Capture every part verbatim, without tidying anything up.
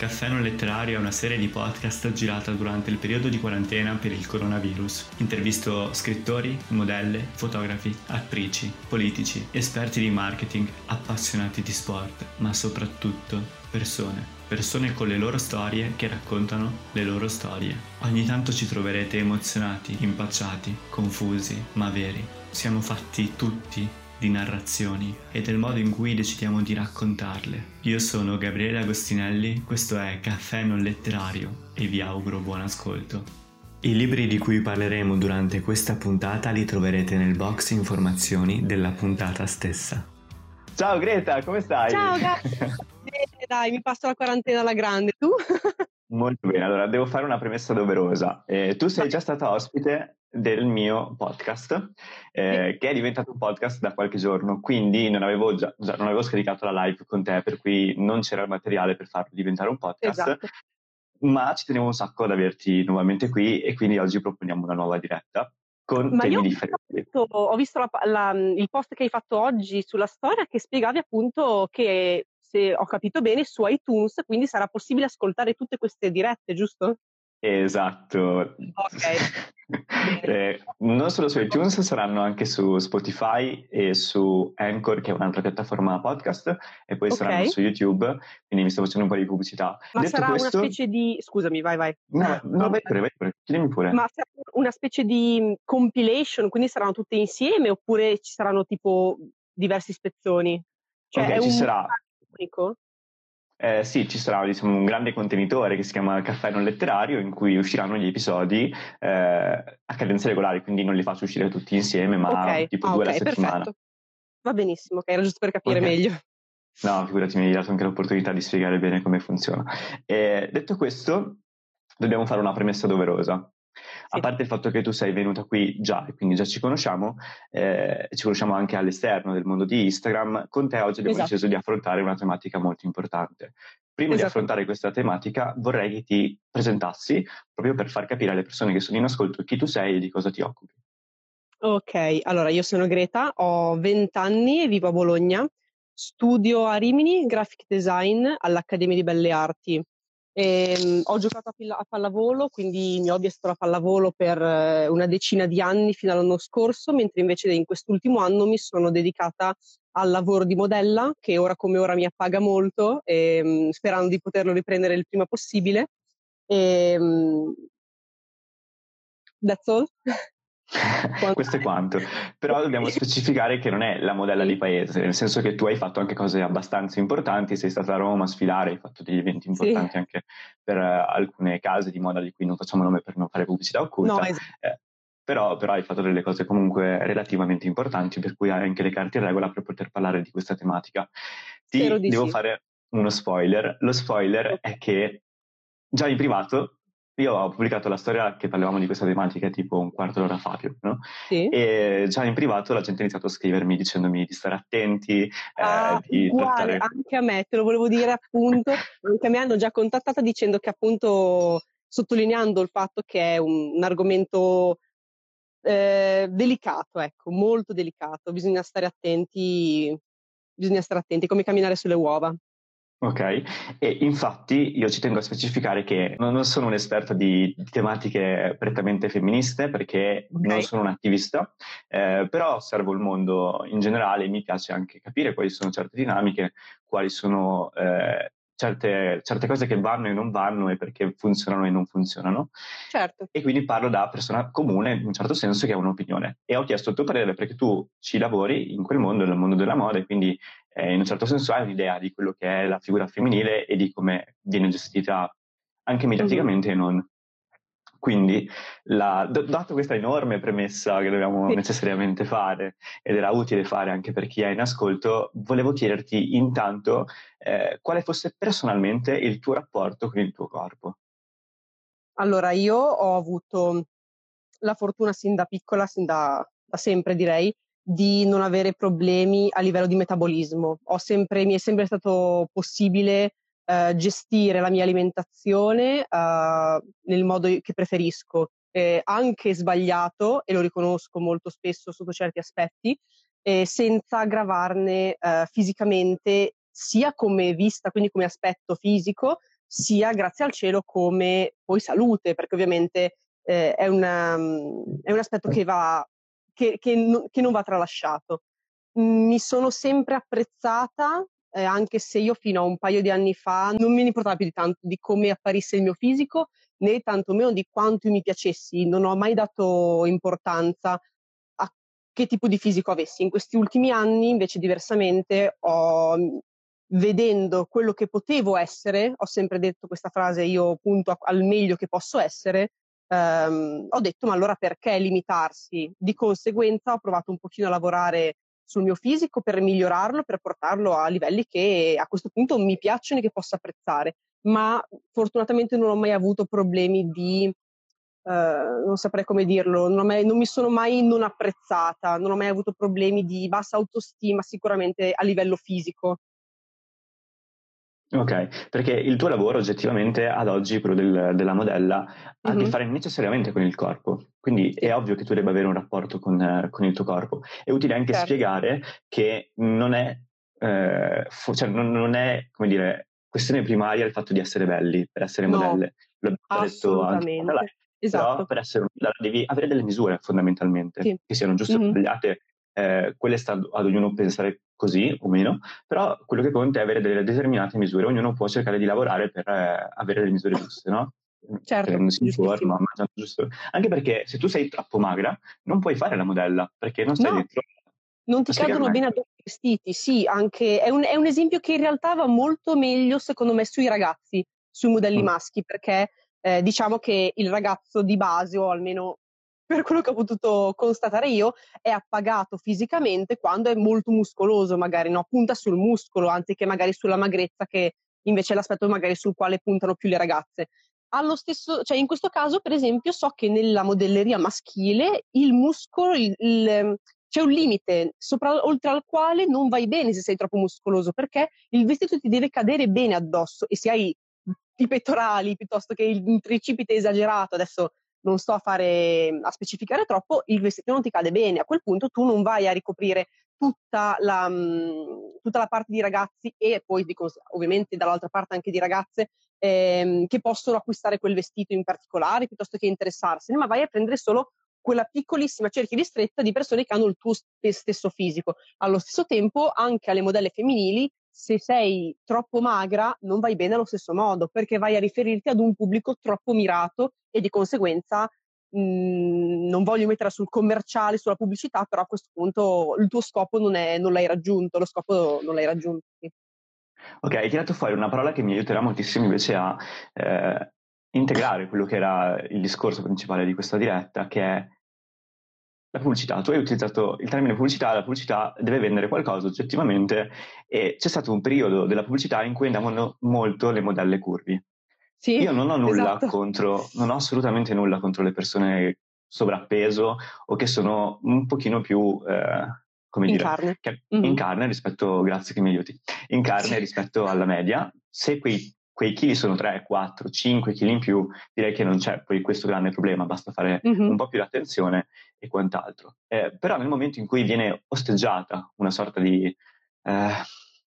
Caffè Non Letterario è una serie di podcast girata durante il periodo di quarantena per il coronavirus. Intervisto scrittori, modelle, fotografi, attrici, politici, esperti di marketing, appassionati di sport, ma soprattutto persone. Persone con le loro storie che raccontano le loro storie. Ogni tanto ci troverete emozionati, impacciati, confusi, ma veri. Siamo fatti tutti di narrazioni e del modo in cui decidiamo di raccontarle. Io sono Gabriele Agostinelli, questo è Caffè Non Letterario e vi auguro buon ascolto. I libri di cui parleremo durante questa puntata li troverete nel box informazioni della puntata stessa. Ciao Greta, come stai? Ciao Gabriele, dai, mi passo la quarantena alla grande, tu? Molto bene, allora devo fare una premessa doverosa. Eh, tu sei già stata ospite del mio podcast, eh, che è diventato un podcast da qualche giorno, quindi non avevo, già, già, non avevo scaricato la live con te, per cui non c'era il materiale per farlo diventare un podcast. Esatto. Ma ci tenevo un sacco ad averti nuovamente qui e quindi oggi proponiamo una nuova diretta. Con Ma io ho visto, ho visto la, la, il post che hai fatto oggi sulla storia che spiegavi appunto che, se ho capito bene, su iTunes, quindi sarà possibile ascoltare tutte queste dirette, giusto? Esatto. Ok. eh, non solo su iTunes, saranno anche su Spotify e su Anchor, che è un'altra piattaforma podcast, e poi okay. saranno su YouTube, quindi mi sto facendo un po' di pubblicità. Ma Detto sarà questo, una specie di... Scusami, vai, vai. No, no, vai pure, vai pure, chiedimi pure. Ma sarà una specie di compilation, quindi saranno tutte insieme, oppure ci saranno tipo diversi spezzoni? Cioè, ok, è ci un... sarà... Unico? Eh, sì, ci sarà diciamo, un grande contenitore che si chiama Caffè Non Letterario, in cui usciranno gli episodi eh, a cadenza regolare, quindi non li faccio uscire tutti insieme, ma okay. tipo ah, due okay, alla settimana. Perfetto. Va benissimo, ok, era giusto per capire okay. meglio. No, figurati, mi hai dato anche l'opportunità di spiegare bene come funziona. Eh, detto questo, dobbiamo fare una premessa doverosa. Sì. A parte il fatto che tu sei venuta qui già e quindi già ci conosciamo, eh, ci conosciamo anche all'esterno del mondo di Instagram, con te oggi abbiamo esatto. deciso di affrontare una tematica molto importante. Prima esatto. di affrontare questa tematica vorrei che ti presentassi proprio per far capire alle persone che sono in ascolto chi tu sei e di cosa ti occupi. Ok, allora io sono Greta, ho venti anni e vivo a Bologna, studio a Rimini Graphic Design all'Accademia di Belle Arti. E, ho giocato a pallavolo, quindi mi ho avviato la pallavolo per una decina di anni fino all'anno scorso, mentre invece in quest'ultimo anno mi sono dedicata al lavoro di modella, che ora come ora mi appaga molto, e, sperando di poterlo riprendere il prima possibile. E, that's all. Questo è quanto, però dobbiamo specificare che non è la modella di paese, nel senso che tu hai fatto anche cose abbastanza importanti, sei stata a Roma a sfilare, hai fatto degli eventi importanti sì. anche per uh, alcune case di moda di cui non facciamo nome per non fare pubblicità occulta, no, esatto. eh, però, però hai fatto delle cose comunque relativamente importanti, per cui hai anche le carte in regola per poter parlare di questa tematica. Ti Spero devo sì. fare uno spoiler, lo spoiler è che già in privato io ho pubblicato la storia che parlavamo di questa tematica tipo un quarto d'ora fa più, no? Sì. E già in privato la gente ha iniziato a scrivermi dicendomi di stare attenti. Ah, eh, di uguale, trattare... anche a me, te lo volevo dire appunto, anche a me hanno già contattata dicendo che appunto, sottolineando il fatto che è un, un argomento eh, delicato, ecco, molto delicato, bisogna stare attenti, bisogna stare attenti, come camminare sulle uova. Ok, e infatti io ci tengo a specificare che non sono un'esperta di tematiche prettamente femministe perché okay. non sono un attivista, eh, però osservo il mondo in generale e mi piace anche capire quali sono certe dinamiche, quali sono eh, certe, certe cose che vanno e non vanno e perché funzionano e non funzionano. Certo. E quindi parlo da persona comune, in un certo senso, che ha un'opinione. E ho chiesto il tuo parere perché tu ci lavori in quel mondo, nel mondo della moda, e quindi... Eh, in un certo senso hai un'idea di quello che è la figura femminile e di come viene gestita anche mediaticamente mm-hmm. e non. Quindi, la, d- dato questa enorme premessa che dobbiamo sì. necessariamente fare, ed era utile fare anche per chi è in ascolto, volevo chiederti intanto eh, quale fosse personalmente il tuo rapporto con il tuo corpo. Allora, io ho avuto la fortuna sin da piccola, sin da, da sempre direi, di non avere problemi a livello di metabolismo. Ho sempre, mi è sempre stato possibile eh, gestire la mia alimentazione eh, nel modo che preferisco, eh, anche sbagliato, e lo riconosco molto spesso sotto certi aspetti, eh, senza aggravarne eh, fisicamente sia come vista, quindi come aspetto fisico, sia, grazie al cielo, come poi salute, perché ovviamente eh, è, una, è un aspetto che, va, che, che, no, che non va tralasciato. Mi sono sempre apprezzata, eh, anche se io fino a un paio di anni fa non mi importava più di tanto di come apparisse il mio fisico, né tantomeno di quanto mi piacessi. Non ho mai dato importanza a che tipo di fisico avessi. In questi ultimi anni, invece, diversamente, ho, vedendo quello che potevo essere, ho sempre detto questa frase, io punto al meglio che posso essere, ehm, ho detto ma allora perché limitarsi? Di conseguenza ho provato un pochino a lavorare sul mio fisico per migliorarlo, per portarlo a livelli che a questo punto mi piacciono e che posso apprezzare, ma fortunatamente non ho mai avuto problemi di, eh, non saprei come dirlo, non, ho mai, non mi sono mai non apprezzata, non ho mai avuto problemi di bassa autostima sicuramente a livello fisico. Ok, perché il tuo lavoro oggettivamente ad oggi, quello del, della modella, mm-hmm. ha a che fare necessariamente con il corpo, quindi è ovvio che tu debba avere un rapporto con, eh, con il tuo corpo. È utile anche certo. spiegare che non è, eh, fu- cioè non, non è, come dire, questione primaria il fatto di essere belli, per essere no, modelle. L'ho detto anche là, esatto. Però per essere modella devi avere delle misure fondamentalmente, sì. che siano giuste o mm-hmm. sbagliate. Eh, quelle sta ad ognuno pensare così o meno, però quello che conta è avere delle determinate misure, ognuno può cercare di lavorare per eh, avere le misure giuste, no? Certo, prendendosi in forma, mangiando giusto, anche perché se tu sei troppo magra non puoi fare la modella, perché non stai no, dentro, non ti cadono bene addosso i vestiti, sì, anche è un, è un esempio che in realtà va molto meglio secondo me sui ragazzi, sui modelli mm. maschi, perché eh, diciamo che il ragazzo di base, o almeno per quello che ho potuto constatare io, è appagato fisicamente quando è molto muscoloso, magari no, punta sul muscolo anziché magari sulla magrezza, che invece è l'aspetto magari sul quale puntano più le ragazze. Allo stesso, cioè in questo caso per esempio so che nella modelleria maschile il muscolo, il, il, c'è un limite sopra, oltre al quale non vai bene se sei troppo muscoloso, perché il vestito ti deve cadere bene addosso, e se hai i pettorali piuttosto che il tricipite esagerato, adesso non sto a fare a specificare troppo, il vestito non ti cade bene, a quel punto tu non vai a ricoprire tutta la, tutta la parte di ragazzi e poi di, ovviamente dall'altra parte anche di ragazze ehm, che possono acquistare quel vestito in particolare piuttosto che interessarsene, ma vai a prendere solo quella piccolissima cerchia ristretta di persone che hanno il tuo stesso fisico. Allo stesso tempo anche alle modelle femminili, se sei troppo magra non vai bene allo stesso modo, perché vai a riferirti ad un pubblico troppo mirato e di conseguenza mh, non voglio mettere sul commerciale, sulla pubblicità, però a questo punto il tuo scopo non, è, non l'hai raggiunto, lo scopo non l'hai raggiunto. Ok, hai tirato fuori una parola che mi aiuterà moltissimo invece a eh, integrare quello che era il discorso principale di questa diretta, che è la pubblicità. Tu hai utilizzato il termine pubblicità, la pubblicità deve vendere qualcosa oggettivamente, e c'è stato un periodo della pubblicità in cui andavano molto le modelle curvi. Sì, io non ho nulla esatto. contro, non ho assolutamente nulla contro le persone sovrappeso o che sono un pochino più, eh, come in dire, carne. Che, mm-hmm. in carne rispetto, grazie che mi aiuti, in carne sì. rispetto alla media. Se quei, quei chili sono tre, quattro, cinque chili in più, direi che non c'è poi questo grande problema, basta fare mm-hmm. un po' più di attenzione e quant'altro. Eh, però nel momento in cui viene osteggiata una sorta di eh,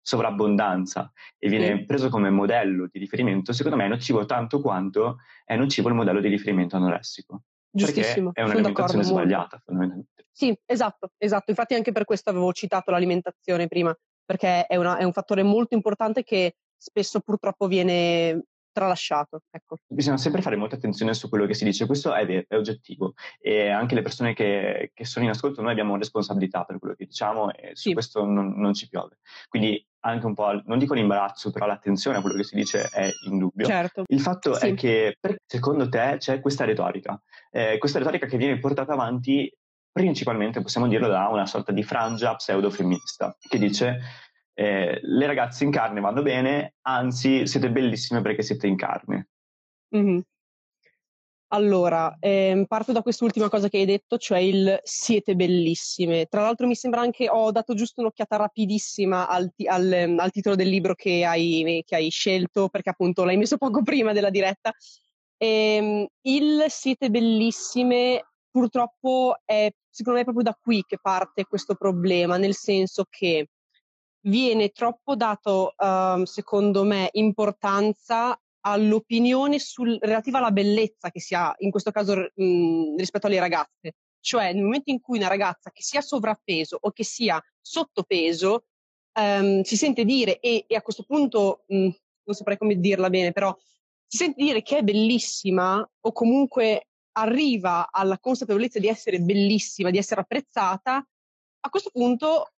sovrabbondanza e viene preso come modello di riferimento, secondo me è nocivo tanto quanto è nocivo il modello di riferimento anoressico. Giustissimo, perché è un'alimentazione sbagliata fondamentalmente. Sì, esatto, esatto. Infatti anche per questo avevo citato l'alimentazione prima, perché è, una, è un fattore molto importante che spesso purtroppo viene tralasciato. Ecco. Bisogna sempre fare molta attenzione su quello che si dice, questo è vero, è oggettivo, e anche le persone che, che sono in ascolto, noi abbiamo responsabilità per quello che diciamo, e su sì. questo non, non ci piove. Quindi anche un po', non dico l'imbarazzo, però l'attenzione a quello che si dice è indubbio. Certo. Il fatto sì. è che per, secondo te c'è questa retorica, eh, questa retorica che viene portata avanti principalmente, possiamo dirlo, da una sorta di frangia pseudo-femminista che dice Eh, le ragazze in carne vanno bene, anzi siete bellissime perché siete in carne. Mm-hmm. Allora, ehm, parto da quest'ultima cosa che hai detto, cioè il siete bellissime. Tra l'altro mi sembra anche, ho dato giusto un'occhiata rapidissima al, ti- al, al titolo del libro che hai, che hai scelto, perché appunto l'hai messo poco prima della diretta. Ehm, il siete bellissime purtroppo è, secondo me, proprio da qui che parte questo problema, nel senso che viene troppo dato, um, secondo me, importanza all'opinione sul, relativa alla bellezza che si ha, in questo caso mh, rispetto alle ragazze. Cioè nel momento in cui una ragazza che sia sovrappeso o che sia sottopeso um, si sente dire, e, e a questo punto mh, non saprei come dirla bene, però si sente dire che è bellissima, o comunque arriva alla consapevolezza di essere bellissima, di essere apprezzata, a questo punto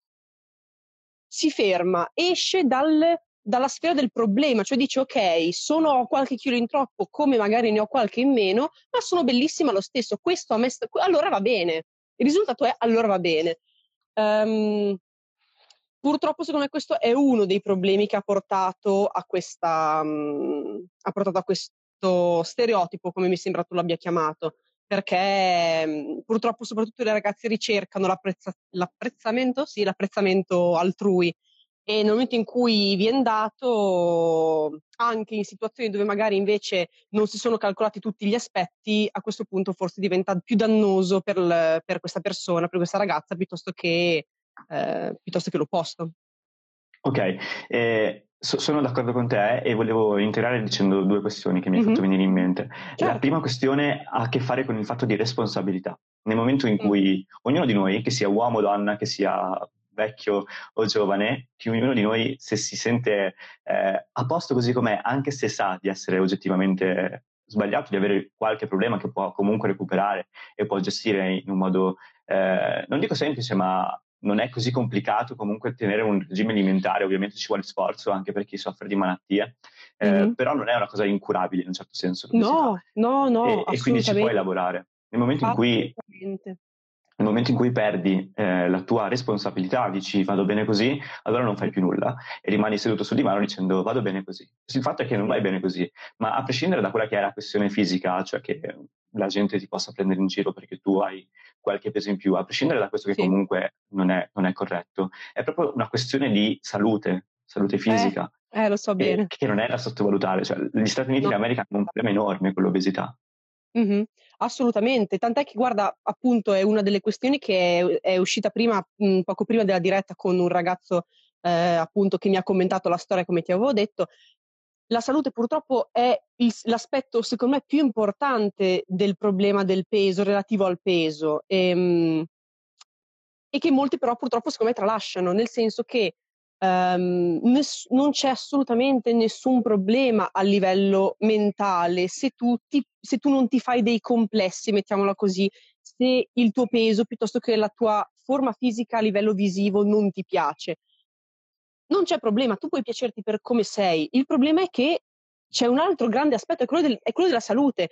si ferma, esce dal, dalla sfera del problema, cioè dice ok, sono, ho qualche chilo in troppo, come magari ne ho qualche in meno, ma sono bellissima lo stesso, questo a me sta, allora va bene, il risultato è allora va bene. Um, purtroppo secondo me questo è uno dei problemi che ha portato a questa um, ha portato a questo stereotipo, come mi sembra tu l'abbia chiamato, perché um, purtroppo soprattutto le ragazze ricercano l'apprezza- l'apprezzamento sì l'apprezzamento altrui, e nel momento in cui viene dato, anche in situazioni dove magari invece non si sono calcolati tutti gli aspetti, a questo punto forse diventa più dannoso per, l- per questa persona, per questa ragazza, piuttosto che eh, piuttosto che l'opposto. Ok, eh, so- sono d'accordo con te e volevo entrare dicendo due questioni che mi hai mm-hmm. fatto venire in mente. Certo. La prima questione ha a che fare con il fatto di responsabilità. Nel momento in mm. cui ognuno di noi, che sia uomo o donna, che sia vecchio o giovane, che ognuno di noi, se si sente eh, a posto così com'è, anche se sa di essere oggettivamente sbagliato, di avere qualche problema che può comunque recuperare e può gestire in un modo, eh, non dico semplice, ma non è così complicato comunque tenere un regime alimentare. Ovviamente ci vuole sforzo anche per chi soffre di malattie, eh, mm-hmm. però non è una cosa incurabile in un certo senso. No, no, no, e, assolutamente. E quindi ci puoi lavorare. Nel momento in cui... Nel momento in cui perdi eh, la tua responsabilità, dici vado bene così, allora non fai più nulla e rimani seduto sul divano dicendo vado bene così. Il fatto è che non vai bene così, ma a prescindere da quella che è la questione fisica, cioè che la gente ti possa prendere in giro perché tu hai qualche peso in più, a prescindere da questo che sì. comunque non è, non è corretto, è proprio una questione di salute, salute fisica, eh, eh, lo so bene. Che non è da sottovalutare. Cioè, gli Stati Uniti no. d'America hanno un problema enorme con l'obesità. Mm-hmm. Assolutamente, tant'è che guarda, appunto è una delle questioni che è, è uscita prima, mh, poco prima della diretta, con un ragazzo eh, appunto che mi ha commentato la storia, come ti avevo detto. La salute purtroppo è il, l'aspetto secondo me più importante del problema del peso, relativo al peso, e, mh, e che molti però purtroppo secondo me tralasciano, nel senso che Um, ness- non c'è assolutamente nessun problema a livello mentale se tu, ti- se tu non ti fai dei complessi, mettiamola così, se il tuo peso piuttosto che la tua forma fisica a livello visivo non ti piace. Non c'è problema, tu puoi piacerti per come sei. Il problema è che c'è un altro grande aspetto, è quello, del- è quello della salute.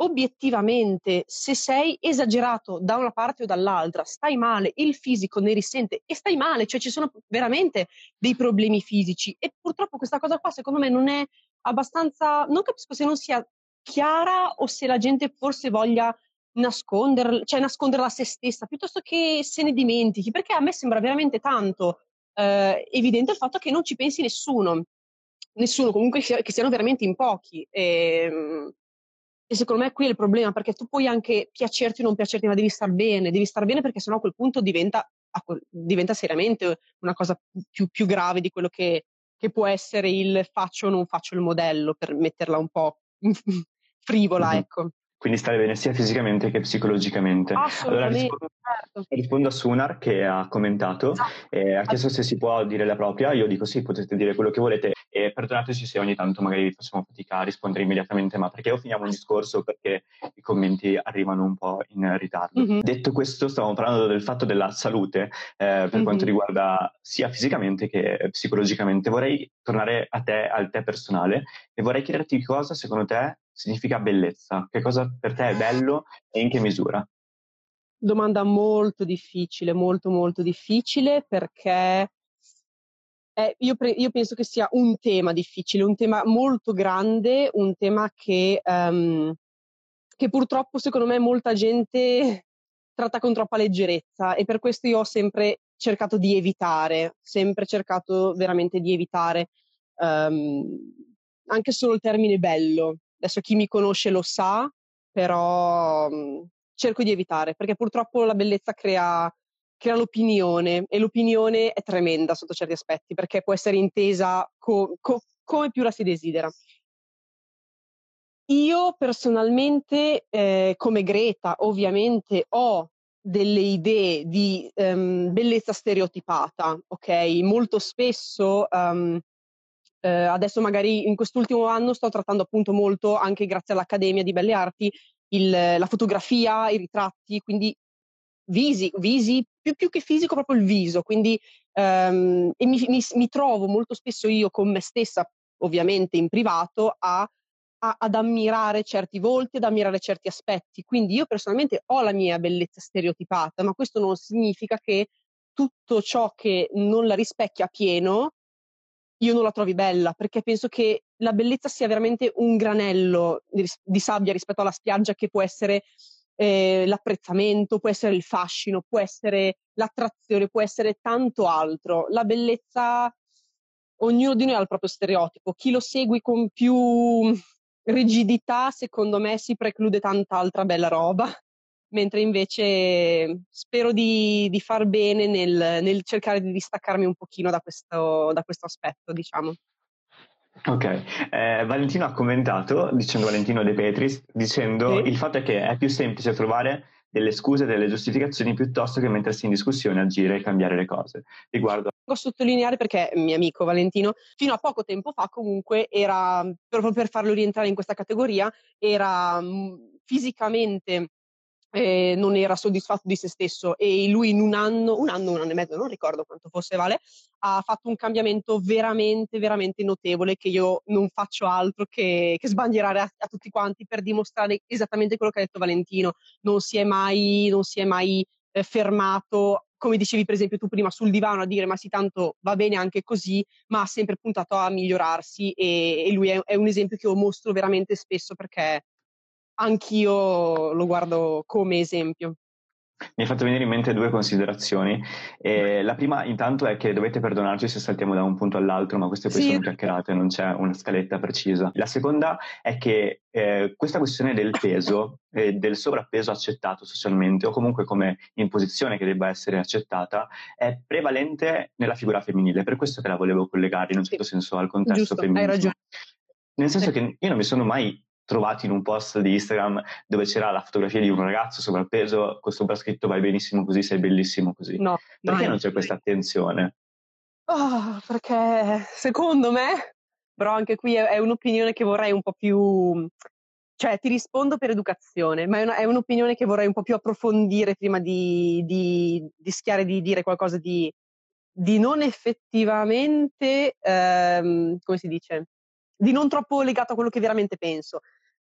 Obiettivamente, se sei esagerato da una parte o dall'altra, stai male, il fisico ne risente e stai male, cioè ci sono veramente dei problemi fisici, e purtroppo questa cosa qua secondo me non è abbastanza, non capisco se non sia chiara o se la gente forse voglia nasconderla, cioè nasconderla a se stessa, piuttosto che se ne dimentichi, perché a me sembra veramente tanto eh, evidente il fatto che non ci pensi nessuno, nessuno comunque che siano veramente in pochi. E, E secondo me qui è il problema, perché tu puoi anche piacerti o non piacerti, ma devi star bene, devi star bene perché sennò a quel punto diventa, diventa seriamente una cosa più, più grave di quello che, che può essere il faccio o non faccio il modello, per metterla un po' frivola, mm-hmm. ecco. Quindi stare bene sia fisicamente che psicologicamente. Allora rispondo, certo. rispondo a Sunar, che ha commentato, esatto. eh, ha chiesto se si può dire la propria. Io dico sì, potete dire quello che volete. E perdonateci se ogni tanto magari facciamo fatica a rispondere immediatamente, ma perché o finiamo un discorso perché i commenti arrivano un po' in ritardo. Mm-hmm. Detto questo, stavamo parlando del fatto della salute eh, per mm-hmm. quanto riguarda sia fisicamente che psicologicamente. Vorrei tornare a te, al te personale, e vorrei chiederti cosa secondo te significa bellezza, che cosa per te è bello e in che misura? Domanda molto difficile, molto molto difficile, perché Eh, io, pre- io penso che sia un tema difficile, un tema molto grande, un tema che, um, che purtroppo secondo me molta gente tratta con troppa leggerezza, e per questo io ho sempre cercato di evitare, sempre cercato veramente di evitare um, anche solo il termine bello. Adesso chi mi conosce lo sa, però um, cerco di evitare, perché purtroppo la bellezza crea... crea l'opinione, e l'opinione è tremenda sotto certi aspetti, perché può essere intesa co- co- come più la si desidera. Io personalmente, eh, come Greta, ovviamente ho delle idee di um, bellezza stereotipata, ok? Molto spesso, um, eh, adesso magari in quest'ultimo anno sto trattando appunto molto, anche grazie all'Accademia di Belle Arti, il, la fotografia, i ritratti, quindi visi, visi più, più che fisico proprio il viso, quindi um, e mi, mi, mi trovo molto spesso io con me stessa, ovviamente in privato, a ad ammirare certi volti, ad ammirare certi aspetti. Quindi io personalmente ho la mia bellezza stereotipata, ma questo non significa che tutto ciò che non la rispecchia pieno io non la trovi bella, perché penso che la bellezza sia veramente un granello di, di sabbia rispetto alla spiaggia, che può essere eh, l'apprezzamento, può essere il fascino, può essere l'attrazione, può essere tanto altro. La bellezza, ognuno di noi ha il proprio stereotipo, chi lo segui con più rigidità secondo me si preclude tanta altra bella roba, mentre invece spero di, di far bene nel, nel cercare di distaccarmi un pochino da questo, da questo aspetto, diciamo. Ok, eh, Valentino ha commentato, dicendo Valentino De Petris, dicendo sì. Il fatto è che è più semplice trovare delle scuse, delle giustificazioni, piuttosto che mettersi in discussione, agire e cambiare le cose. Riguardo a sottolineare, perché mio amico Valentino fino a poco tempo fa comunque era, proprio per farlo rientrare in questa categoria, era fisicamente eh, non era soddisfatto di se stesso, e lui in un anno, un anno, un anno e mezzo, non ricordo quanto fosse, Vale, ha fatto un cambiamento veramente, veramente notevole, che io non faccio altro che, che sbandierare a, a tutti quanti, per dimostrare esattamente quello che ha detto Valentino. Non si è mai, non si è mai eh, fermato, come dicevi per esempio tu prima, sul divano a dire ma sì, tanto va bene anche così, ma ha sempre puntato a migliorarsi, e, e lui è, è un esempio che io mostro veramente spesso, perché anch'io lo guardo come esempio. Mi è fatto venire in mente due considerazioni. Eh, la prima intanto è che dovete perdonarci se saltiamo da un punto all'altro, ma queste poi sì. sono chiacchierate, non c'è una scaletta precisa. La seconda è che eh, questa questione del peso, eh, del sovrappeso accettato socialmente, o comunque come imposizione che debba essere accettata, è prevalente nella figura femminile, per questo che la volevo collegare in un certo sì. senso al contesto Giusto, femminile. Hai ragione. Nel senso sì. che io non mi sono mai trovati in un post di Instagram dove c'era la fotografia di un ragazzo sovrappeso con sopra scritto vai benissimo così, sei bellissimo così. No, perché no, non c'è questa attenzione? Oh, perché secondo me, però anche qui è, è un'opinione che vorrei un po' più, cioè ti rispondo per educazione, ma è, una, è un'opinione che vorrei un po' più approfondire prima di, di, di schiare di dire qualcosa di, di non effettivamente, ehm, come si dice, di non troppo legato a quello che veramente penso.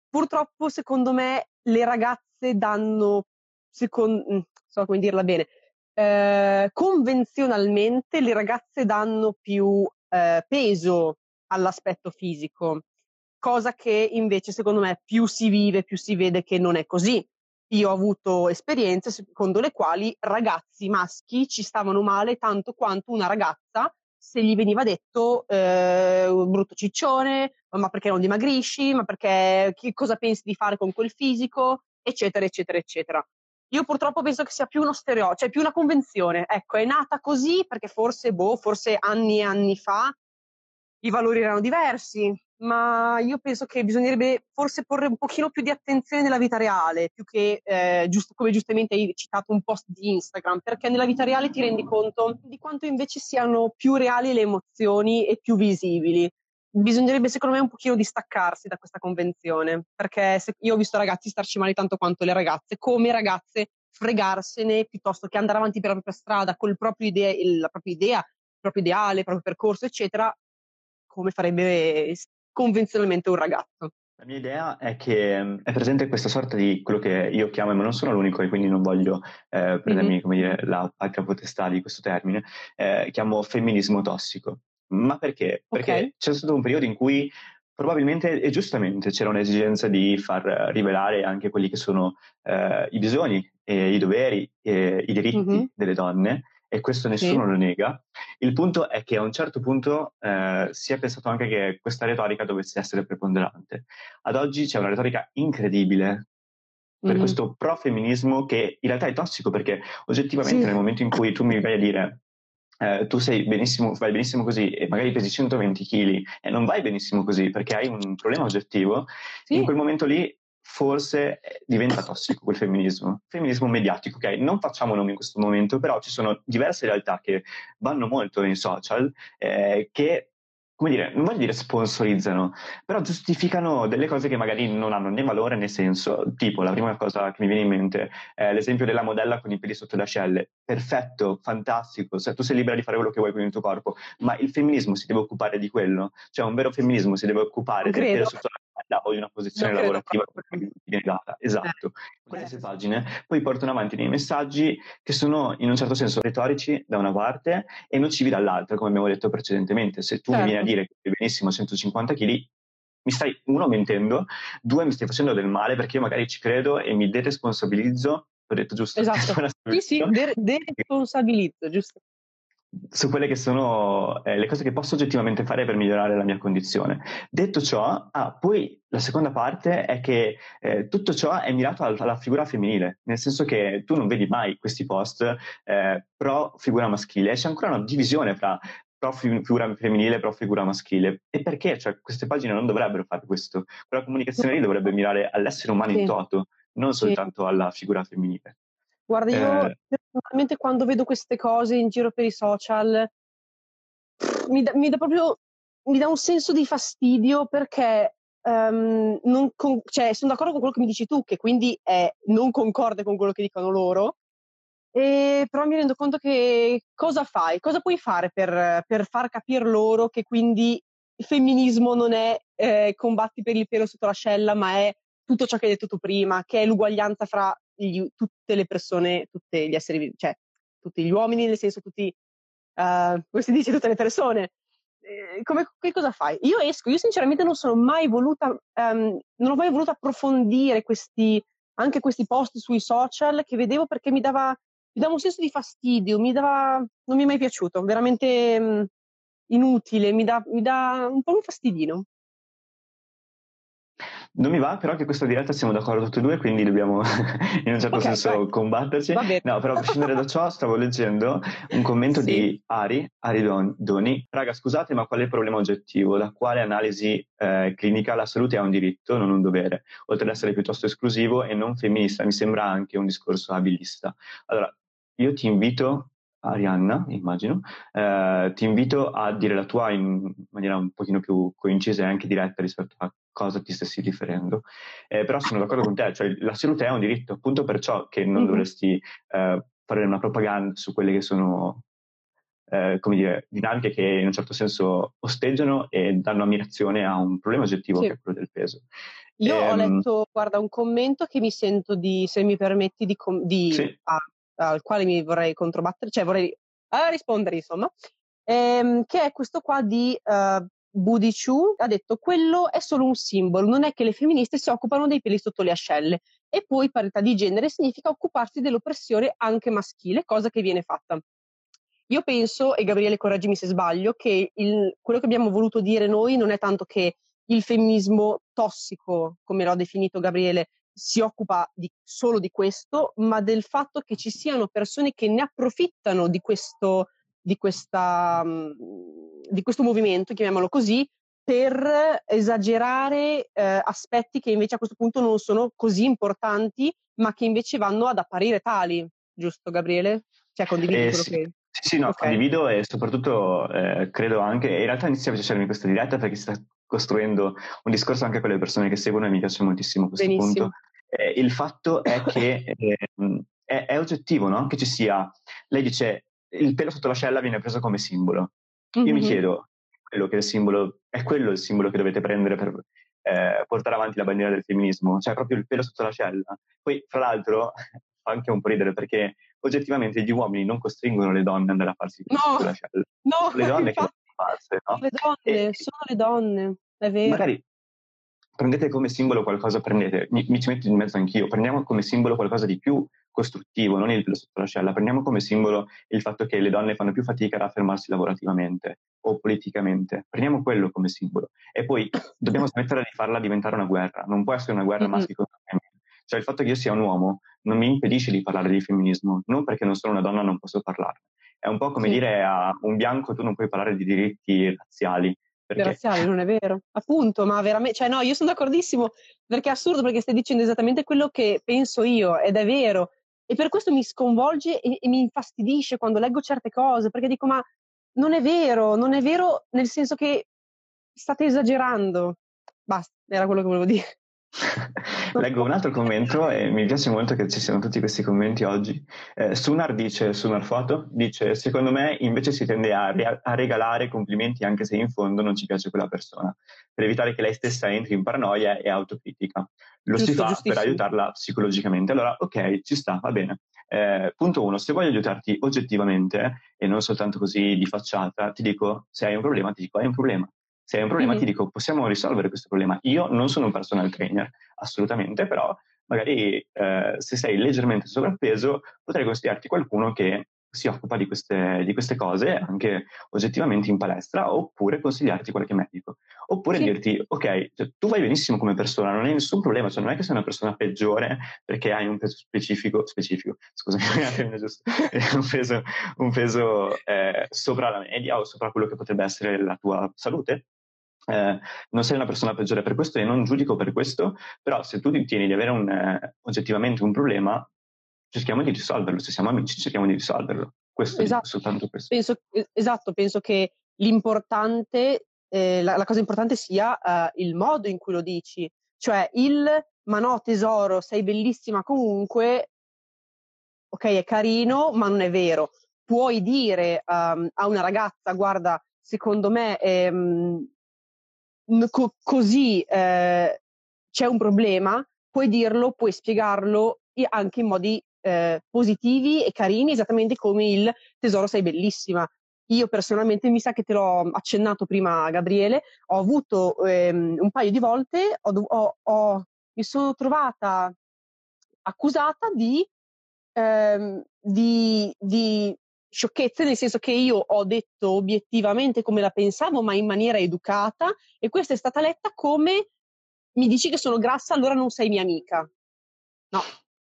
Purtroppo, secondo me, le ragazze danno, secondo, so come dirla bene, eh, convenzionalmente le ragazze danno più eh, peso all'aspetto fisico, cosa che invece, secondo me, più si vive, più si vede che non è così. Io ho avuto esperienze secondo le quali ragazzi maschi ci stavano male tanto quanto una ragazza se gli veniva detto eh, brutto ciccione, ma perché non dimagrisci, ma perché che cosa pensi di fare con quel fisico, eccetera, eccetera, eccetera. Io purtroppo penso che sia più uno stereotipo, cioè più una convenzione. Ecco, è nata così perché forse, boh, forse anni e anni fa i valori erano diversi, ma io penso che bisognerebbe forse porre un pochino più di attenzione nella vita reale, più che, eh, giusto, come giustamente hai citato, un post di Instagram, perché nella vita reale ti rendi conto di quanto invece siano più reali le emozioni e più visibili. Bisognerebbe secondo me un pochino distaccarsi da questa convenzione, perché se, io ho visto ragazzi starci male tanto quanto le ragazze, come ragazze fregarsene piuttosto che andare avanti per la propria strada, col proprio idea, il, la propria idea, il proprio ideale, il proprio percorso, eccetera, come farebbe convenzionalmente un ragazzo. La mia idea è che è presente questa sorta di quello che io chiamo, ma non sono l'unico e quindi non voglio eh, prendermi mm-hmm. come dire, la patria potestà di questo termine, eh, chiamo femminismo tossico. Ma perché? Perché okay. c'è stato un periodo in cui probabilmente e giustamente c'era un'esigenza di far rivelare anche quelli che sono eh, i bisogni, e i doveri, e i diritti mm-hmm. delle donne, e questo nessuno sì. lo nega. Il punto è che a un certo punto eh, si è pensato anche che questa retorica dovesse essere preponderante. Ad oggi c'è una retorica incredibile per mm-hmm. questo pro-femminismo, che in realtà è tossico, perché oggettivamente sì. nel momento in cui tu mi vai a dire eh, tu sei benissimo, vai benissimo così e magari pesi centoventi chili e non vai benissimo così perché hai un problema oggettivo, sì. In quel momento lì forse diventa tossico quel femminismo, femminismo mediatico, ok? Non facciamo nomi in questo momento, però ci sono diverse realtà che vanno molto in social, eh, che, come dire, non voglio dire sponsorizzano, però giustificano delle cose che magari non hanno né valore né senso. Tipo, la prima cosa che mi viene in mente è l'esempio della modella con i peli sotto le ascelle. Perfetto, fantastico, cioè, tu sei libera di fare quello che vuoi con il tuo corpo, ma il femminismo si deve occupare di quello? Cioè, un vero femminismo si deve occupare del pelo sotto le o di una posizione non lavorativa che viene data, esatto. Eh, Queste eh, pagine poi portano avanti dei messaggi che sono in un certo senso retorici da una parte e nocivi dall'altra, come abbiamo detto precedentemente. Se tu certo. mi vieni a dire che sei benissimo centocinquanta chili, mi stai, uno, mentendo, due, mi stai facendo del male perché io magari ci credo e mi deresponsabilizzo, ho detto giusto? Esatto, sì sì, der- deresponsabilizzo, giusto. Su quelle che sono eh, le cose che posso oggettivamente fare per migliorare la mia condizione. Detto ciò, ah, poi la seconda parte è che eh, tutto ciò è mirato alla figura femminile, nel senso che tu non vedi mai questi post eh, pro figura maschile, c'è ancora una divisione fra pro figura femminile, pro figura maschile. E perché? Cioè, queste pagine non dovrebbero fare questo. Quella comunicazione lì dovrebbe mirare all'essere umano sì. in toto, non soltanto sì. alla figura femminile. Guarda, io eh. personalmente quando vedo queste cose in giro per i social mi dà, mi dà proprio mi dà un senso di fastidio perché um, non con, cioè, sono d'accordo con quello che mi dici tu, che quindi è non concorde con quello che dicono loro, e però mi rendo conto che cosa fai, cosa puoi fare per, per far capire loro che quindi il femminismo non è eh, combatti per il pelo sotto l'ascella, ma è tutto ciò che hai detto tu prima, che è l'uguaglianza fra gli, tutte le persone, tutti gli esseri vivi, cioè tutti gli uomini, nel senso tutti, uh, come si dice, tutte le persone. Eh, come, che cosa fai? Io esco, io sinceramente non sono mai voluta, um, non ho mai voluto approfondire questi, anche questi post sui social che vedevo perché mi dava, mi dava un senso di fastidio, mi dava, non mi è mai piaciuto, veramente um, inutile, mi dà, mi dà un po' un fastidino. Non mi va, però che questa diretta siamo d'accordo tutti e due, quindi dobbiamo in un certo okay, senso vai. combatterci. No, però a prescindere da ciò, stavo leggendo un commento sì. di Ari, Ari Don, Doni. Raga, scusate, ma qual è il problema oggettivo? Da quale analisi eh, clinica la salute è un diritto, non un dovere? Oltre ad essere piuttosto esclusivo e non femminista, mi sembra anche un discorso abilista. Allora, io ti invito... Arianna, immagino, eh, ti invito a dire la tua in maniera un pochino più coincisa e anche diretta rispetto a cosa ti stessi riferendo, eh, però sono d'accordo con te, cioè la salute è un diritto, appunto perciò che non dovresti eh, fare una propaganda su quelle che sono eh, come dire, dinamiche che in un certo senso osteggiano e danno ammirazione a un problema oggettivo sì. che è quello del peso. Io e, ho letto, guarda, un commento che mi sento di, se mi permetti di... Com- di sì. ah. al quale mi vorrei controbattere, cioè vorrei eh, rispondere insomma, ehm, che è questo qua di uh, Budiciu, ha detto quello è solo un simbolo, non è che le femministe si occupano dei peli sotto le ascelle, e poi parità di genere significa occuparsi dell'oppressione anche maschile, cosa che viene fatta. Io penso, e Gabriele correggimi se sbaglio, che il, quello che abbiamo voluto dire noi non è tanto che il femminismo tossico, come l'ho definito Gabriele, si occupa di, solo di questo, ma del fatto che ci siano persone che ne approfittano di questo, di questa, di questo movimento, chiamiamolo così, per esagerare eh, aspetti che invece a questo punto non sono così importanti, ma che invece vanno ad apparire tali, giusto Gabriele? Cioè condividi eh, quello sì. che... Sì, sì, no, okay. Condivido e soprattutto eh, credo anche, in realtà inizia a piacermi questa diretta perché si sta costruendo un discorso anche con le persone che seguono e mi piace moltissimo questo Benissimo. punto. Eh, il fatto è che eh, è, è oggettivo, no? Che ci sia, lei dice, il pelo sotto l'ascella viene preso come simbolo. Io mm-hmm. mi chiedo, quello che è, il simbolo, è quello il simbolo che dovete prendere per... Eh, portare avanti la bandiera del femminismo, cioè proprio il pelo sotto l'ascella. Poi fra l'altro fa anche un po' ridere perché oggettivamente gli uomini non costringono le donne ad andare a farsi il pelo no, sotto l'ascella, no, le donne infatti, che sono farse, no? le donne e, sono le donne, è vero. Magari prendete come simbolo qualcosa, prendete, mi, mi ci metto in mezzo anch'io, prendiamo come simbolo qualcosa di più costruttivo, non il pelo sotto l'ascella, prendiamo come simbolo il fatto che le donne fanno più fatica ad affermarsi lavorativamente o politicamente, prendiamo quello come simbolo e poi dobbiamo smettere di farla diventare una guerra, non può essere una guerra mm-hmm. maschile contro femminile, cioè il fatto che io sia un uomo non mi impedisce di parlare di femminismo, non perché non sono una donna non posso parlarne, È un po' come sì. dire a un bianco tu non puoi parlare di diritti razziali. Perché... razziali, non è vero. Appunto, ma veramente... Cioè no, io sono d'accordissimo, perché è assurdo, perché stai dicendo esattamente quello che penso io, ed è vero. E per questo mi sconvolge e, e mi infastidisce quando leggo certe cose, perché dico, ma non è vero, non è vero nel senso che state esagerando. Basta, era quello che volevo dire. Leggo un altro commento e mi piace molto che ci siano tutti questi commenti oggi. eh, Sunar dice, Sunar Foto dice: secondo me invece si tende a, re- a regalare complimenti anche se in fondo non ci piace quella persona, per evitare che lei stessa entri in paranoia e autocritica. Lo Giusto, si fa giustissimo. Per aiutarla psicologicamente. Allora ok, ci sta, va bene. Eh, punto uno, se voglio aiutarti oggettivamente e non soltanto così di facciata, ti dico se hai un problema, ti dico hai un problema. Se hai un problema mm-hmm. ti dico, possiamo risolvere questo problema. Io non sono un personal trainer, assolutamente, però magari eh, se sei leggermente sovrappeso potrei consigliarti qualcuno che si occupa di queste, di queste cose anche oggettivamente in palestra, oppure consigliarti qualche medico. Oppure sì. dirti, ok, cioè, tu vai benissimo come persona, non hai nessun problema, cioè non è che sei una persona peggiore perché hai un peso specifico, specifico, scusami, un peso, un peso eh, sopra la media o sopra quello che potrebbe essere la tua salute. Eh, non sei una persona peggiore per questo e non giudico per questo, però se tu ritieni di avere un, eh, oggettivamente un problema, cerchiamo di risolverlo. Se siamo amici, cerchiamo di risolverlo. Questo esatto. è soltanto questo. Penso, esatto, penso che l'importante, eh, la, la cosa importante sia eh, il modo in cui lo dici, cioè il ma no tesoro, sei bellissima comunque, ok, è carino, ma non è vero. Puoi dire um, a una ragazza, guarda, secondo me ehm, co- così eh, c'è un problema, puoi dirlo, puoi spiegarlo anche in modi eh, positivi e carini, esattamente come il tesoro sei bellissima. Io personalmente, mi sa che te l'ho accennato prima Gabriele, ho avuto ehm, un paio di volte ho, ho, ho, mi sono trovata accusata di, ehm, di, di sciocchezze, nel senso che io ho detto obiettivamente come la pensavo, ma in maniera educata, e questa è stata letta come: mi dici che sono grassa, allora non sei mia amica. No,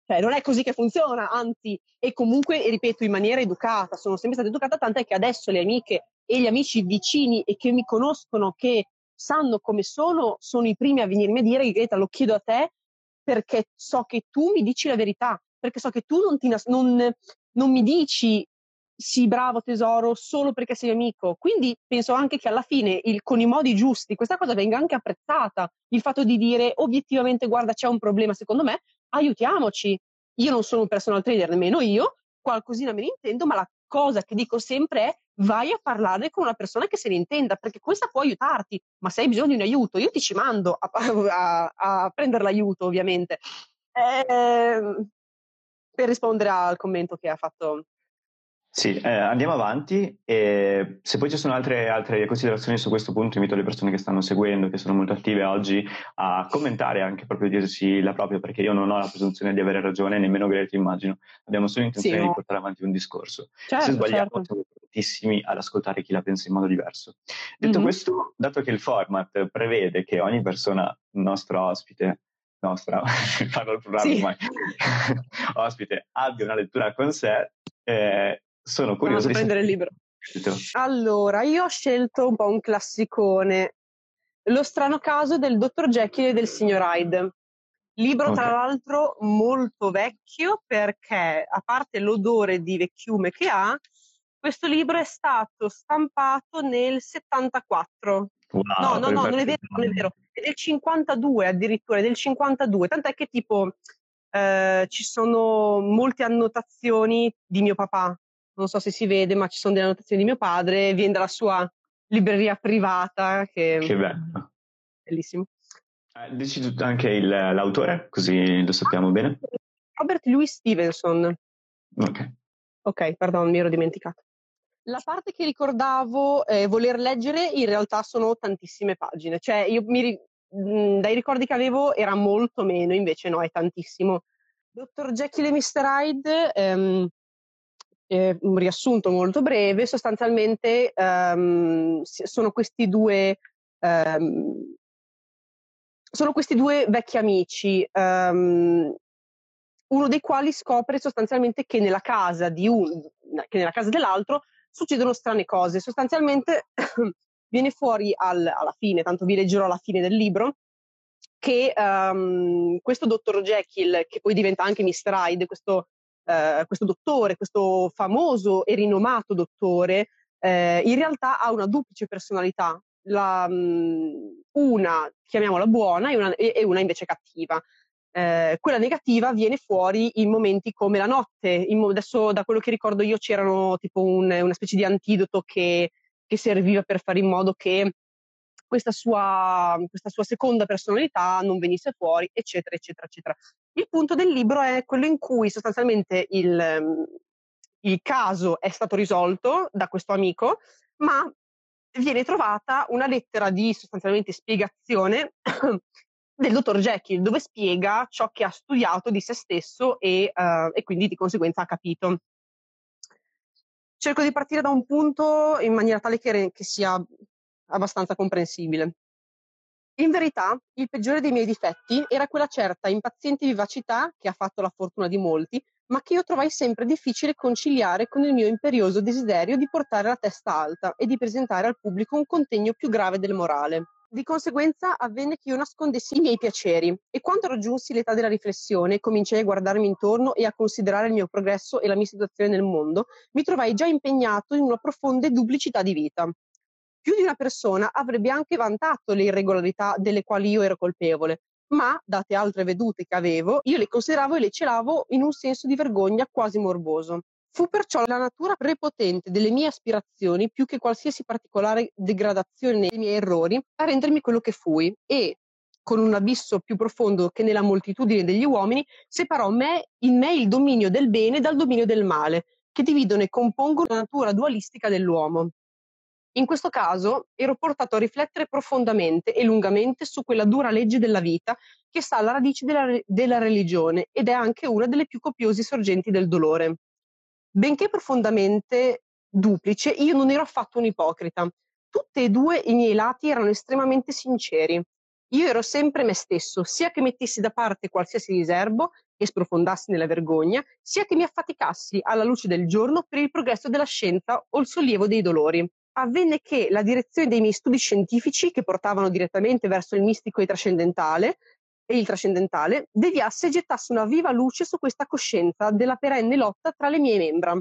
cioè non è così che funziona, anzi, e comunque, ripeto, in maniera educata, sono sempre stata educata, tant'è che adesso le amiche e gli amici vicini e che mi conoscono, che sanno come sono, sono i primi a venirmi a dire: Greta, lo chiedo a te perché so che tu mi dici la verità, perché so che tu non, ti nas- non, non mi dici sì bravo tesoro solo perché sei amico. Quindi penso anche che alla fine, il, con i modi giusti, questa cosa venga anche apprezzata, il fatto di dire obiettivamente guarda c'è un problema, secondo me aiutiamoci. Io non sono un personal trainer, nemmeno io, qualcosina me ne intendo, ma la cosa che dico sempre è: vai a parlare con una persona che se ne intenda, perché questa può aiutarti, ma se hai bisogno di un aiuto io ti ci mando a, a, a prendere l'aiuto, ovviamente. Eh, per rispondere al commento che ha fatto. Sì, eh, andiamo avanti, e se poi ci sono altre, altre considerazioni su questo punto, invito le persone che stanno seguendo, che sono molto attive oggi, a commentare, anche proprio dirci la propria, perché io non ho la presunzione di avere ragione, nemmeno Greta immagino, abbiamo solo intenzione sì, no. di portare avanti un discorso. Certo, se sbagliamo certo. siamo prontissimi ad ascoltare chi la pensa in modo diverso. Detto mm-hmm. questo, dato che il format prevede che ogni persona, nostro ospite, nostra, parlo al programma sì. ormai, ospite, abbia una lettura con sé, eh, sono curioso di prendere il libro. Allora, io ho scelto un po' un classicone, Lo strano caso del Dottor Jekyll e del signor Hyde. Libro okay. tra l'altro molto vecchio, perché a parte l'odore di vecchiume che ha, questo libro è stato stampato nel settantaquattro. Wow, no, no, no, non è vero, non è vero. È del cinquantadue addirittura, è del cinquantadue, tant'è che tipo eh, ci sono molte annotazioni di mio papà. Non so se si vede, ma ci sono delle annotazioni di mio padre, viene dalla sua libreria privata. Che, che bello. Bellissimo. Eh, dici anche il, l'autore, così lo sappiamo ah, bene. Robert Louis Stevenson. Ok. Ok, pardon, mi ero dimenticato. La parte che ricordavo eh, voler leggere, in realtà sono tantissime pagine. Cioè, io mi, dai ricordi che avevo era molto meno, invece no, è tantissimo. Dottor Jekyll e mister Hyde... Ehm, Eh, un riassunto molto breve, sostanzialmente um, sono questi due um, sono questi due vecchi amici um, uno dei quali scopre sostanzialmente che nella casa di un, che nella casa dell'altro succedono strane cose. Sostanzialmente viene fuori al, alla fine, tanto vi leggerò alla fine del libro, che um, questo dottor Jekyll, che poi diventa anche mister Hyde, questo, uh, questo dottore, questo famoso e rinomato dottore, eh, in realtà ha una duplice personalità, la, um, una chiamiamola buona e una, e una invece cattiva. Eh, quella negativa viene fuori in momenti come la notte. In, adesso da quello che ricordo io c'erano tipo un, una specie di antidoto che, che serviva per fare in modo che questa sua, questa sua seconda personalità non venisse fuori, eccetera, eccetera, eccetera. Il punto del libro è quello in cui sostanzialmente il, il caso è stato risolto da questo amico, ma viene trovata una lettera di sostanzialmente spiegazione del dottor Jekyll, dove spiega ciò che ha studiato di se stesso e, uh, e quindi di conseguenza ha capito. Cerco di partire da un punto in maniera tale che, che sia abbastanza comprensibile. In verità, il peggiore dei miei difetti era quella certa impaziente vivacità che ha fatto la fortuna di molti, ma che io trovai sempre difficile conciliare con il mio imperioso desiderio di portare la testa alta e di presentare al pubblico un contegno più grave del morale. Di conseguenza avvenne che io nascondessi i miei piaceri e quando raggiunsi l'età della riflessione cominciai a guardarmi intorno e a considerare il mio progresso e la mia situazione nel mondo, mi trovai già impegnato in una profonda duplicità di vita. Più di una persona avrebbe anche vantato le irregolarità delle quali io ero colpevole, ma, date altre vedute che avevo, io le consideravo e le celavo in un senso di vergogna quasi morboso. Fu perciò la natura prepotente delle mie aspirazioni, più che qualsiasi particolare degradazione dei miei errori, a rendermi quello che fui e, con un abisso più profondo che nella moltitudine degli uomini, separò me, in me il dominio del bene dal dominio del male, che dividono e compongono la natura dualistica dell'uomo. In questo caso ero portato a riflettere profondamente e lungamente su quella dura legge della vita che sta alla radice della, della religione ed è anche una delle più copiose sorgenti del dolore. Benché profondamente duplice, io non ero affatto un ipocrita. Tutti e due i miei lati erano estremamente sinceri. Io ero sempre me stesso, sia che mettessi da parte qualsiasi riservo e sprofondassi nella vergogna, sia che mi affaticassi alla luce del giorno per il progresso della scienza o il sollievo dei dolori. Avvenne che la direzione dei miei studi scientifici, che portavano direttamente verso il mistico e il trascendentale, e il trascendentale, deviasse e gettasse una viva luce su questa coscienza della perenne lotta tra le mie membra.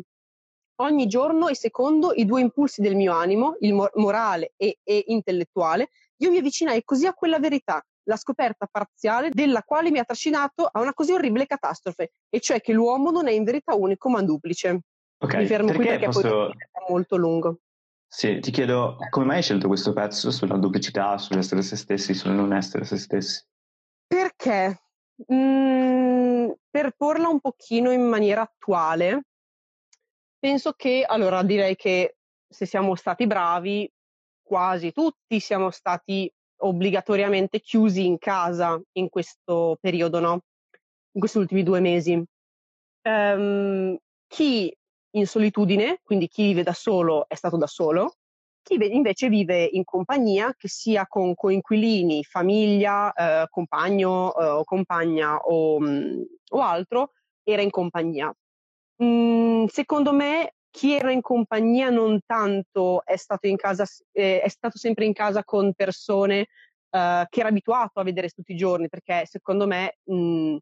Ogni giorno e secondo i due impulsi del mio animo, il mor- morale e, e intellettuale, io mi avvicinai così a quella verità, la scoperta parziale della quale mi ha trascinato a una così orribile catastrofe, e cioè che l'uomo non è in verità unico ma duplice. Okay, mi fermo perché qui perché posso... poi è molto lungo. Sì, ti chiedo come mai hai scelto questo pezzo sulla duplicità, sull'essere se stessi, sul non essere se stessi? Perché mm, per porla un pochino in maniera attuale, penso che, allora direi che se siamo stati bravi, quasi tutti siamo stati obbligatoriamente chiusi in casa in questo periodo, no? In questi ultimi due mesi. Um, chi in solitudine, quindi chi vive da solo è stato da solo, chi invece vive in compagnia, che sia con coinquilini, famiglia, eh, compagno eh, o compagna o, mh, o altro, era in compagnia. Mm, secondo me chi era in compagnia non tanto è stato in casa, eh, è stato sempre in casa con persone eh, che era abituato a vedere tutti i giorni, perché secondo me mh,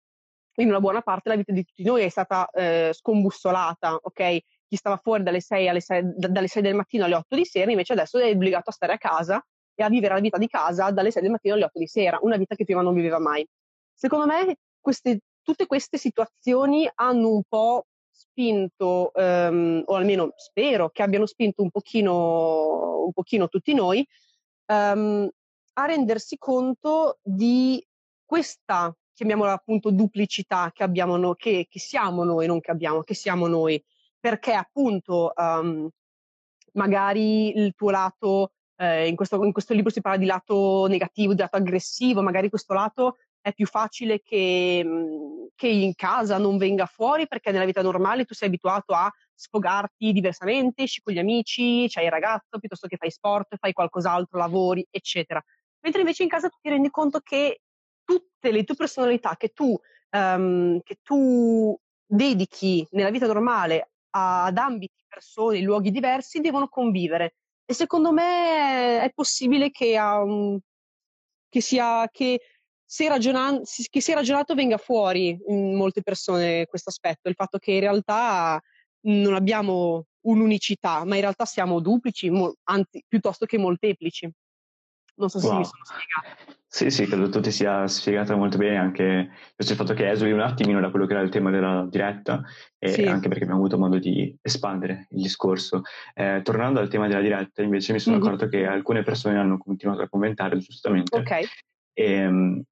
in una buona parte la vita di tutti noi è stata eh, scombussolata, ok? Chi stava fuori dalle sei, alle sei, d- dalle sei del mattino alle otto di sera, invece adesso è obbligato a stare a casa e a vivere la vita di casa dalle sei del mattino alle otto di sera, una vita che prima non viveva mai. Secondo me queste, tutte queste situazioni hanno un po' spinto, ehm, o almeno spero che abbiano spinto un pochino, un pochino tutti noi, ehm, a rendersi conto di questa, chiamiamola appunto duplicità che abbiamo noi, che, che siamo noi, non che abbiamo, che siamo noi, perché appunto um, magari il tuo lato, eh, in, questo, in questo libro si parla di lato negativo, di lato aggressivo, magari questo lato è più facile che, che in casa non venga fuori, perché nella vita normale tu sei abituato a sfogarti diversamente, esci con gli amici, c'hai il ragazzo, piuttosto che fai sport, fai qualcos'altro, lavori, eccetera. Mentre invece in casa tu ti rendi conto che tutte le tue personalità che tu um, che tu dedichi nella vita normale ad ambiti, persone, luoghi diversi, devono convivere. E secondo me è possibile che, um, che sia che se, ragiona- che se ragionato venga fuori in molte persone questo aspetto, il fatto che in realtà non abbiamo un'unicità, ma in realtà siamo duplici, mo- anzi, piuttosto che molteplici. Non so se wow. mi sono spiegata. Sì, sì, credo tu ti sia spiegata molto bene, anche questo, il fatto che esuli un attimino da quello che era il tema della diretta, e sì. anche perché abbiamo avuto modo di espandere il discorso. Eh, tornando al tema della diretta, invece mi sono mm-hmm. accorto che alcune persone hanno continuato a commentare, giustamente. Okay. E, um,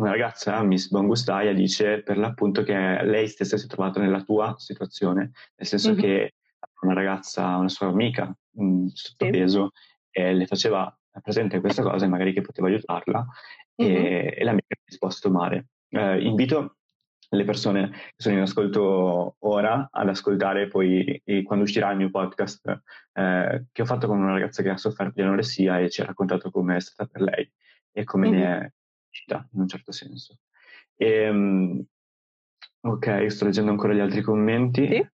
una ragazza, Miss Bongustaia, dice per l'appunto che lei stessa si è trovata nella tua situazione, nel senso mm-hmm. che una ragazza, una sua amica, mh, sottopeso, sì. eh, le faceva presente questa cosa e magari che poteva aiutarla, mm-hmm. e, e l'amica ha risposto male. Eh, invito le persone che sono in ascolto ora ad ascoltare poi e quando uscirà il mio podcast eh, che ho fatto con una ragazza che ha sofferto di anoressia e ci ha raccontato come è stata per lei e come mm-hmm. ne è uscita in un certo senso. E, ok, sto leggendo ancora gli altri commenti. Sì.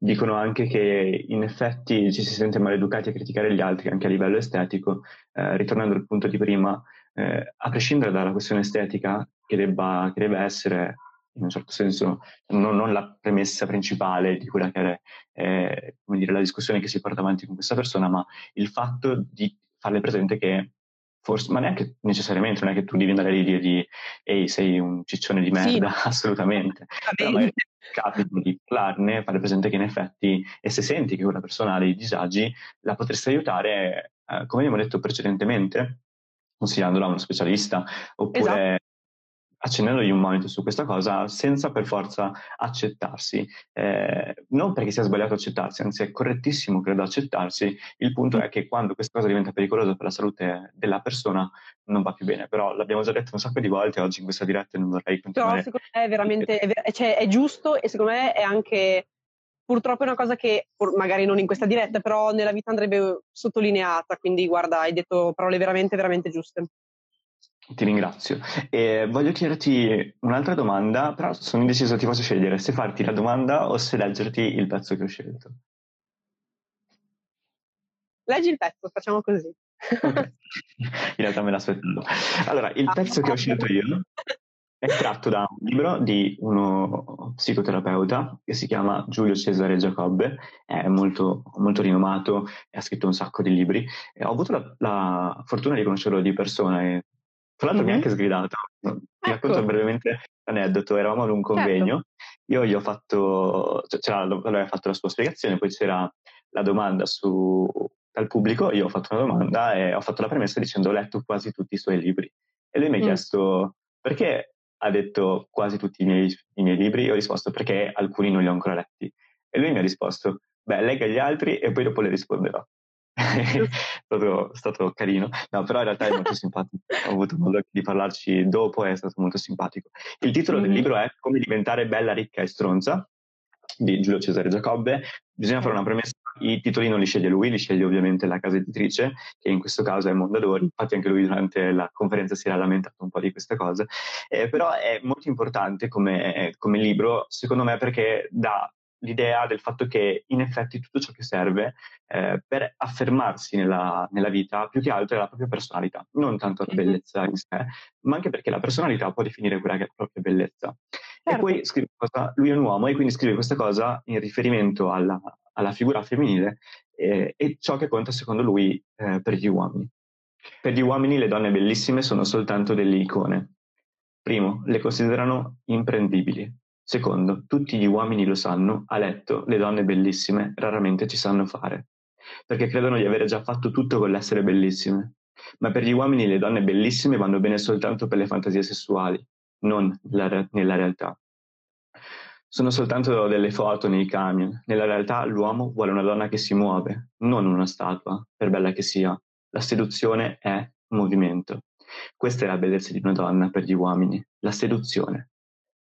Dicono anche che in effetti ci si sente maleducati a criticare gli altri anche a livello estetico, eh, ritornando al punto di prima, eh, a prescindere dalla questione estetica che, debba, che deve essere in un certo senso non, non la premessa principale di quella che è eh, come dire, la discussione che si porta avanti con questa persona, ma il fatto di farle presente che forse, ma neanche necessariamente, non è che tu devi andare lì e dire di, ehi, sei un ciccione di merda, sì. assolutamente. Capito di parlarne, fare presente che in effetti, e se senti che quella persona ha dei disagi, la potresti aiutare, eh, come abbiamo detto precedentemente, consigliandola a uno specialista, oppure esatto. accendendogli un monito su questa cosa, senza per forza accettarsi. Eh, non perché sia sbagliato accettarsi, anzi è correttissimo, credo, accettarsi. Il punto è che quando questa cosa diventa pericolosa per la salute della persona, non va più bene. Però l'abbiamo già detto un sacco di volte oggi in questa diretta e non vorrei continuare. Però secondo me è veramente, è ver- cioè è giusto, e secondo me è anche, purtroppo è una cosa che, magari non in questa diretta, però nella vita andrebbe sottolineata. Quindi guarda, hai detto parole veramente, veramente giuste. Ti ringrazio. E voglio chiederti un'altra domanda, però sono indeciso, ti posso scegliere se farti la domanda o se leggerti il pezzo che ho scelto. Leggi il pezzo, facciamo così. Okay. In realtà me l'aspettavo. Allora, il pezzo ah, che ho scelto io è tratto da un libro di uno psicoterapeuta che si chiama Giulio Cesare Giacobbe, è molto, molto rinomato, ha scritto un sacco di libri. E ho avuto la, la fortuna di conoscerlo di persona e tra l'altro mm-hmm. mi ha anche sgridato. Ti ecco. racconto brevemente l'aneddoto. Eravamo ad un convegno, certo. io gli ho fatto, cioè, lui ha fatto la sua spiegazione, poi c'era la domanda su, dal pubblico, io ho fatto una domanda e ho fatto la premessa dicendo ho letto quasi tutti i suoi libri. E lui mi ha mm. chiesto perché ha detto quasi tutti i miei, i miei libri, io ho risposto perché alcuni non li ho ancora letti. E lui mi ha risposto, beh, legga gli altri e poi dopo le risponderò. è stato, stato carino, no, però in realtà è molto simpatico, ho avuto modo di parlarci dopo, è stato molto simpatico. Il titolo mm-hmm. del libro è Come diventare bella, ricca e stronza di Giulio Cesare Giacobbe. Bisogna fare una premessa, i titoli non li sceglie lui, li sceglie ovviamente la casa editrice, che in questo caso è Mondadori, infatti anche lui durante la conferenza si era lamentato un po' di queste cose, eh, però è molto importante come, come libro, secondo me, perché dà l'idea del fatto che in effetti tutto ciò che serve eh, per affermarsi nella, nella vita più che altro è la propria personalità, non tanto la bellezza in sé, ma anche perché la personalità può definire quella che è la propria bellezza. Certo. E poi scrive cosa, lui è un uomo e quindi scrive questa cosa in riferimento alla, alla figura femminile eh, e ciò che conta secondo lui eh, per gli uomini. Per gli uomini le donne bellissime sono soltanto delle icone. Primo, le considerano imprendibili. Secondo, tutti gli uomini lo sanno, a letto le donne bellissime raramente ci sanno fare, perché credono di avere già fatto tutto con l'essere bellissime. Ma per gli uomini le donne bellissime vanno bene soltanto per le fantasie sessuali, non la, nella realtà. Sono soltanto delle foto nei camion. Nella realtà l'uomo vuole una donna che si muove, non una statua, per bella che sia. La seduzione è movimento. Questa è la bellezza di una donna per gli uomini, la seduzione.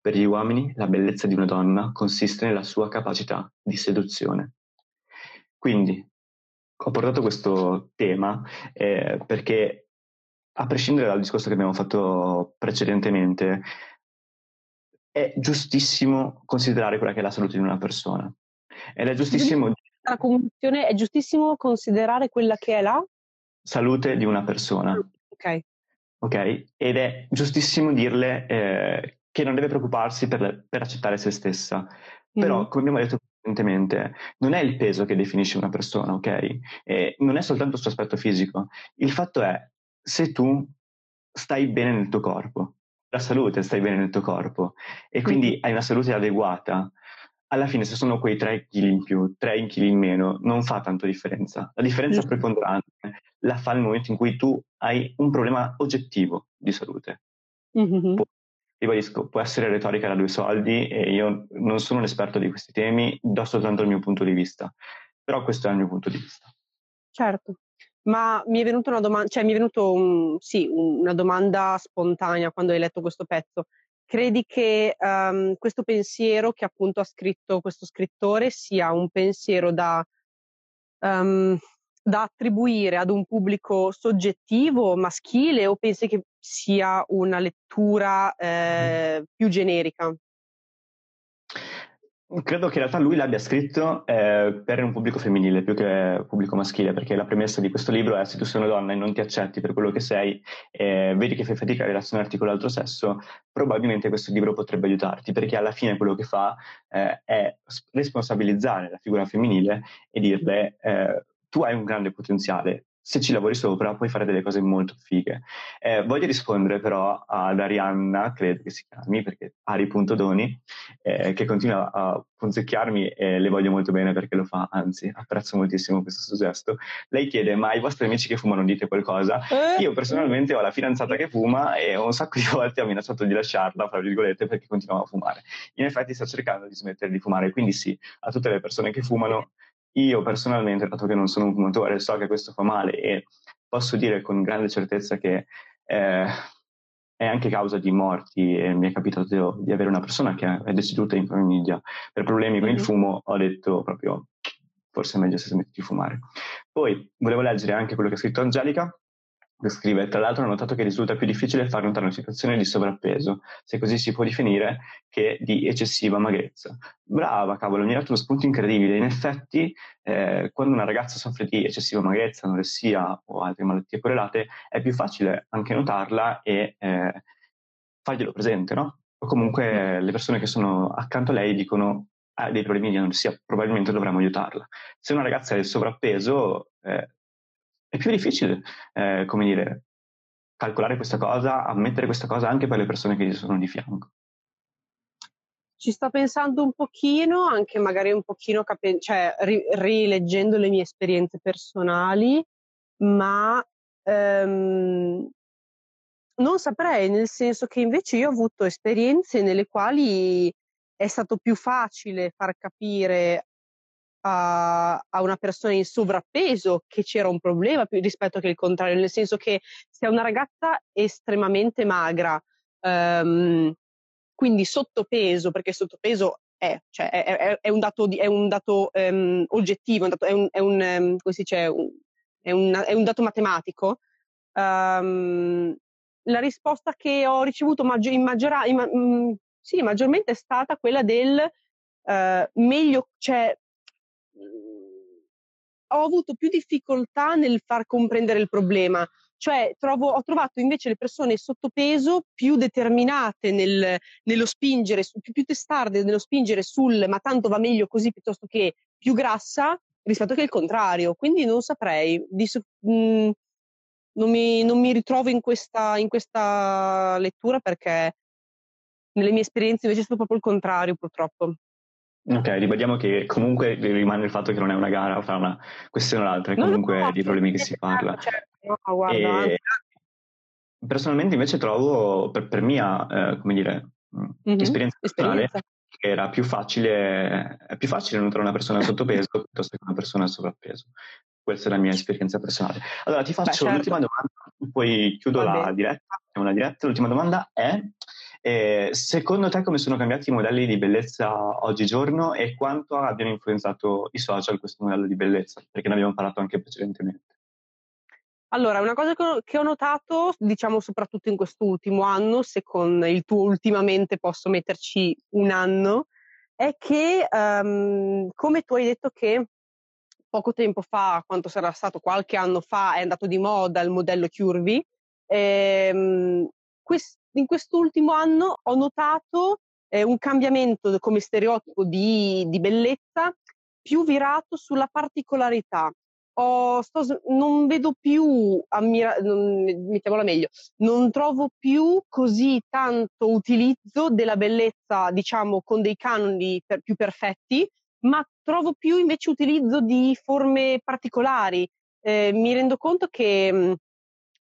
Per gli uomini la bellezza di una donna consiste nella sua capacità di seduzione. Quindi ho portato questo tema eh, perché, a prescindere dal discorso che abbiamo fatto precedentemente, è giustissimo considerare quella che è la salute di una persona. Ed è giustissimo... La condizione è giustissimo considerare quella che è la... salute di una persona. Ok. Ok? Ed è giustissimo dirle eh, che non deve preoccuparsi per, per accettare se stessa. Però, mm. come abbiamo detto precedentemente, non è il peso che definisce una persona, ok? E non è soltanto il suo aspetto fisico. Il fatto è, se tu stai bene nel tuo corpo, la salute stai bene nel tuo corpo, e quindi hai una salute adeguata, alla fine se sono quei tre chili in più, tre chili in meno, non fa tanto differenza. La differenza mm. preponderante la fa nel momento in cui tu hai un problema oggettivo di salute. Mm-hmm. Può, ribadisco, può essere retorica da due soldi, e io non sono un esperto di questi temi, do soltanto il mio punto di vista, però questo è il mio punto di vista. Certo. Ma mi è venuta una domanda, cioè mi è venuto un, sì, una domanda spontanea quando hai letto questo pezzo. Credi che um, questo pensiero che appunto ha scritto questo scrittore sia un pensiero da, um, da attribuire ad un pubblico soggettivo, maschile, o pensi che sia una lettura eh, più generica? Credo che in realtà lui l'abbia scritto eh, per un pubblico femminile più che pubblico maschile, perché la premessa di questo libro è: se tu sei una donna e non ti accetti per quello che sei, eh, vedi che fai fatica a relazionarti con l'altro sesso, probabilmente questo libro potrebbe aiutarti, perché alla fine quello che fa eh, è responsabilizzare la figura femminile e dirle eh, tu hai un grande potenziale, se ci lavori sopra puoi fare delle cose molto fighe. Eh, voglio rispondere però ad Arianna, credo che si chiami, perché Ari.Doni, eh, che continua a punzecchiarmi, e le voglio molto bene perché lo fa, anzi apprezzo moltissimo questo suo gesto. Lei chiede: ma i vostri amici che fumano dite qualcosa? Eh? Io personalmente ho la fidanzata che fuma e un sacco di volte ho minacciato di lasciarla, fra virgolette, perché continuava a fumare. In effetti sta cercando di smettere di fumare, quindi sì, a tutte le persone che fumano. Io personalmente, dato che non sono un fumatore, so che questo fa male, e posso dire con grande certezza che eh, è anche causa di morti. E mi è capitato di avere una persona che è deceduta in famiglia per problemi con il fumo. Ho detto proprio, forse è meglio se smetti di fumare. Poi volevo leggere anche quello che ha scritto Angelica, che scrive: tra l'altro ho notato che risulta più difficile far notare una situazione di sovrappeso, se così si può definire, che di eccessiva magrezza. Brava, cavolo, mi hai dato uno spunto incredibile. In effetti eh, quando una ragazza soffre di eccessiva magrezza, anoressia o altre malattie correlate, è più facile anche notarla e eh, farglielo presente, no? O comunque le persone che sono accanto a lei dicono: ha dei problemi di anoressia, probabilmente dovremmo aiutarla. Se una ragazza è di sovrappeso eh, è più difficile, eh, come dire, calcolare questa cosa, ammettere questa cosa anche per le persone che ci sono di fianco. Ci sto pensando un pochino, anche magari un pochino, capi- cioè ri- rileggendo le mie esperienze personali, ma ehm, non saprei, nel senso che invece io ho avuto esperienze nelle quali è stato più facile far capire a una persona in sovrappeso che c'era un problema, più rispetto che il contrario, nel senso che se è una ragazza estremamente magra, um, quindi sottopeso, perché sottopeso è, cioè è, è, è un dato, di, è un dato um, oggettivo, è un dato, è un, è un um, come si dice, un, è, un, è un dato matematico. Um, la risposta che ho ricevuto maggi- in maggiora- in ma- mh, sì, maggiormente è stata quella del uh, meglio, cioè ho avuto più difficoltà nel far comprendere il problema, cioè trovo, ho trovato invece le persone sottopeso più determinate nel, nello spingere, più, più testarde nello spingere sul ma tanto va meglio così, piuttosto che più grassa, rispetto che il contrario. Quindi non saprei, dis- mh, non, mi, non mi ritrovo in questa, in questa lettura, perché nelle mie esperienze invece è stato proprio il contrario, purtroppo. Ok, ribadiamo che comunque rimane il fatto che non è una gara fra una questione o l'altra, è comunque no, no, no, di problemi che si parla. Certo, no, guarda. E personalmente invece trovo, per, per mia eh, come dire, mm-hmm. esperienza personale, che era più facile, è più facile nutrire una persona sottopeso piuttosto che una persona sovrappeso. Questa è la mia esperienza personale. Allora ti faccio Beh, certo. l'ultima domanda, poi chiudo la diretta, la diretta. L'ultima domanda è: Eh, secondo te come sono cambiati i modelli di bellezza oggigiorno e quanto abbiano influenzato i social questo modello di bellezza? Perché ne abbiamo parlato anche precedentemente. Allora, una cosa che ho notato, diciamo soprattutto in quest'ultimo anno, se con il tuo ultimamente posso metterci un anno, è che, um, come tu hai detto che poco tempo fa, quanto sarà stato qualche anno fa, è andato di moda il modello Curvy, ehm, quest- in quest'ultimo anno ho notato eh, un cambiamento come stereotipo di, di bellezza più virato sulla particolarità. Ho, sto, non vedo più, ammira- non, mettiamola meglio, non trovo più così tanto utilizzo della bellezza, diciamo, con dei canoni per, più perfetti, ma trovo più invece utilizzo di forme particolari. Eh, mi rendo conto che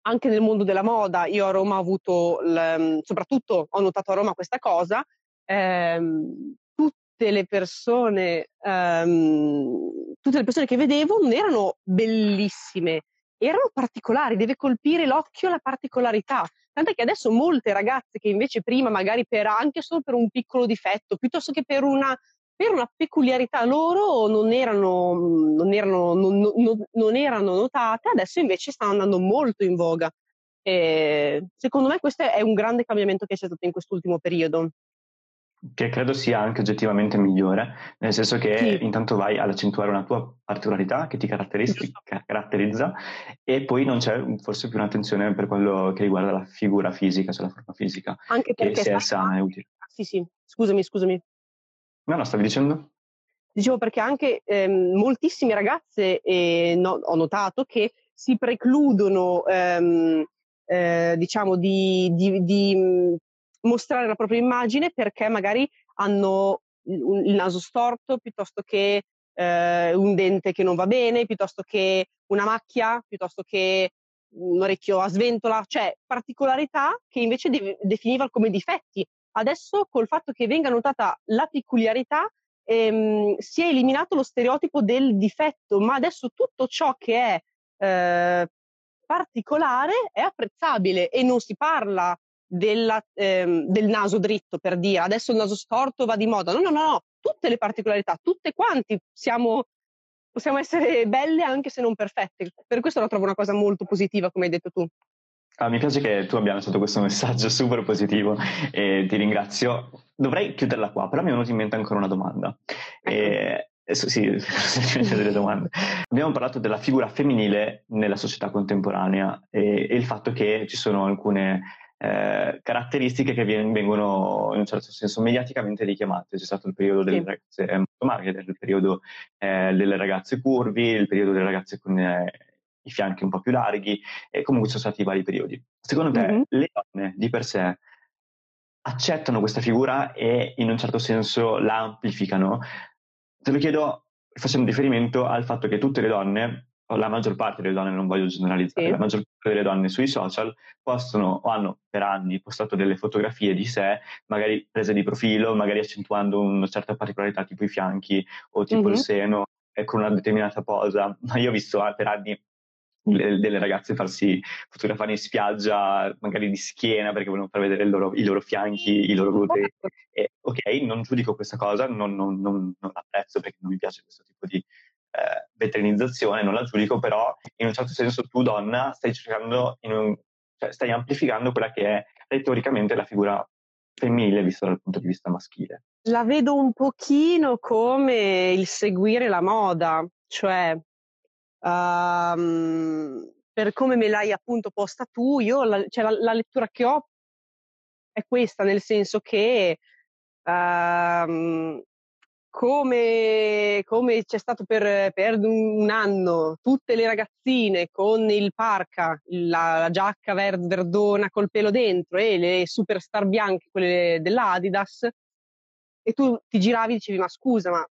anche nel mondo della moda, io a Roma ho avuto, l, soprattutto ho notato a Roma questa cosa, ehm, tutte le persone, ehm, tutte le persone che vedevo non erano bellissime, erano particolari, deve colpire l'occhio la particolarità. Tant'è che adesso molte ragazze che invece prima magari per anche solo per un piccolo difetto, piuttosto che per una... per una peculiarità loro non erano, non erano, non, non, non erano notate, adesso invece stanno andando molto in voga. E secondo me questo è un grande cambiamento che c'è stato in quest'ultimo periodo. Che credo sia anche oggettivamente migliore, nel senso che sì. Intanto vai ad accentuare una tua particolarità che ti caratterizza e poi non c'è forse più un'attenzione per quello che riguarda la figura fisica, cioè la forma fisica, anche perché che se è sana è utile. Ah, sì, sì, scusami, scusami. No, no, stavi dicendo? Dicevo perché anche ehm, moltissime ragazze, eh, no, ho notato, che si precludono, ehm, eh, diciamo, di, di, di mostrare la propria immagine perché magari hanno il naso storto, piuttosto che eh, un dente che non va bene, piuttosto che una macchia, piuttosto che un orecchio a sventola, cioè particolarità che invece de- definiva come difetti. Adesso col fatto che venga notata la peculiarità ehm, si è eliminato lo stereotipo del difetto, ma adesso tutto ciò che è eh, particolare è apprezzabile e non si parla della, ehm, del naso dritto, per dire adesso il naso storto va di moda, no no no, no. Tutte le particolarità, tutte quanti siamo, possiamo essere belle anche se non perfette, per questo la trovo una cosa molto positiva come hai detto tu. Ah, mi piace che tu abbia lanciato questo messaggio super positivo e ti ringrazio. Dovrei chiuderla qua, però mi è venuta in mente ancora una domanda. E, sì, delle domande. Abbiamo parlato della figura femminile nella società contemporanea e, e il fatto che ci sono alcune eh, caratteristiche che vengono in un certo senso mediaticamente richiamate. C'è stato il periodo delle sì. ragazze molto magre, il periodo eh, delle ragazze curvi, il periodo delle ragazze con... Eh, i fianchi un po' più larghi, e comunque sono stati vari periodi. Secondo te mm-hmm. le donne di per sé accettano questa figura e in un certo senso la amplificano? Te lo chiedo facendo riferimento al fatto che tutte le donne, o la maggior parte delle donne, non voglio generalizzare, sì. la maggior parte delle donne sui social postano o hanno per anni postato delle fotografie di sé, magari prese di profilo, magari accentuando una certa particolarità tipo i fianchi o tipo mm-hmm. il seno, con una determinata posa. Ma io ho visto per anni delle ragazze farsi fotografare in spiaggia, magari di schiena perché volevano far vedere il loro, i loro fianchi, i loro glutei. E, ok, non giudico questa cosa, non, non, non, non apprezzo perché non mi piace questo tipo di eh, vetrinizzazione, non la giudico, però in un certo senso tu donna stai cercando, in un, cioè, stai amplificando quella che è retoricamente la figura femminile vista dal punto di vista maschile. La vedo un pochino come il seguire la moda, cioè Um, per come me l'hai appunto posta tu, io la, cioè la, la lettura che ho è questa, nel senso che um, come, come c'è stato per, per un anno tutte le ragazzine con il parka, la, la giacca verde, verdona col pelo dentro e le superstar bianche, quelle dell'Adidas, e tu ti giravi e dicevi ma scusa, ma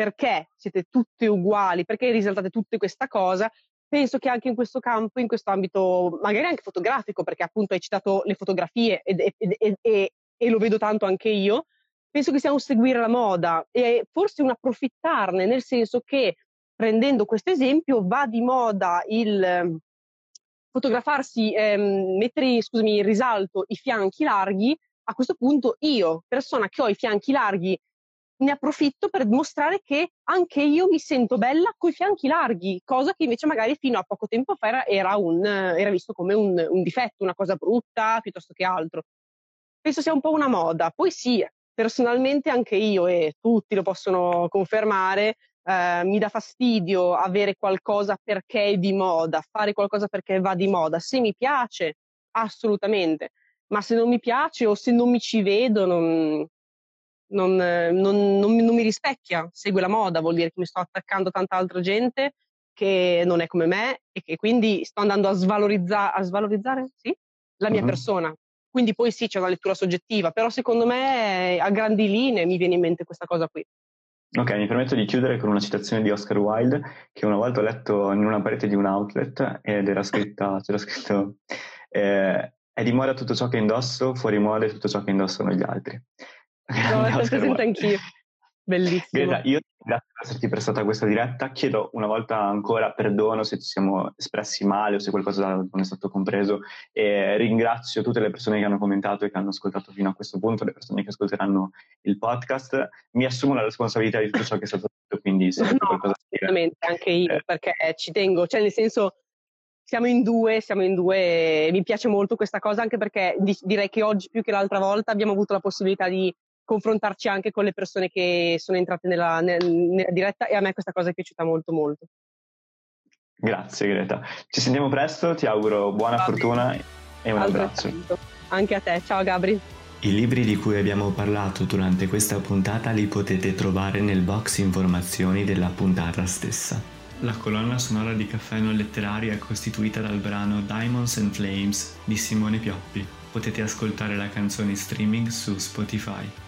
perché siete tutte uguali, perché risaltate tutte questa cosa? Penso che anche in questo campo, in questo ambito, magari anche fotografico, perché appunto hai citato le fotografie e, e, e, e lo vedo tanto anche io, penso che sia un seguire la moda e forse un approfittarne, nel senso che prendendo questo esempio va di moda il fotografarsi, ehm, mettere, scusami, in risalto i fianchi larghi. A questo punto io, persona che ho i fianchi larghi, ne approfitto per mostrare che anche io mi sento bella coi fianchi larghi, cosa che invece magari fino a poco tempo fa era, era, un, era visto come un, un difetto, una cosa brutta piuttosto che altro. Penso sia un po' una moda. Poi sì, personalmente anche io, e tutti lo possono confermare, eh, mi dà fastidio avere qualcosa perché è di moda, fare qualcosa perché va di moda. Se mi piace, assolutamente, ma se non mi piace o se non mi ci vedo, non... Non, non, non, non mi rispecchia, segue la moda, vuol dire che mi sto attaccando a tanta altra gente che non è come me e che quindi sto andando a, svalorizza- a svalorizzare sì? la mia uh-huh. persona. Quindi poi sì, c'è una lettura soggettiva, però secondo me a grandi linee mi viene in mente questa cosa qui. Ok, mi permetto di chiudere con una citazione di Oscar Wilde che una volta ho letto in una parete di un outlet ed era scritta, c'era scritto eh, è di moda tutto ciò che indosso, fuori moda tutto ciò che indossano gli altri. No, lo presento anch'io. Bellissimo. Greta, io ti ringrazio per esserti prestata a questa diretta. Chiedo una volta ancora perdono se ci siamo espressi male o se qualcosa non è stato compreso. E ringrazio tutte le persone che hanno commentato e che hanno ascoltato fino a questo punto, le persone che ascolteranno il podcast. Mi assumo la responsabilità di tutto ciò che è stato detto, quindi se no, qualcosa assolutamente, dire. Anche io, perché ci tengo, cioè nel senso. Siamo in due, siamo in due e mi piace molto questa cosa, anche perché di- direi che oggi più che l'altra volta abbiamo avuto la possibilità di confrontarci anche con le persone che sono entrate nella, nella, nella diretta, e a me questa cosa è piaciuta molto molto. Grazie Greta, ci sentiamo presto, ti auguro buona Gabri. Fortuna e un abbraccio. Anche a te, ciao Gabri. I libri di cui abbiamo parlato durante questa puntata li potete trovare nel box informazioni della puntata stessa. La colonna sonora di Caffè Non Letterario è costituita dal brano Diamonds and Flames di Simone Pioppi. Potete ascoltare la canzone in streaming su Spotify.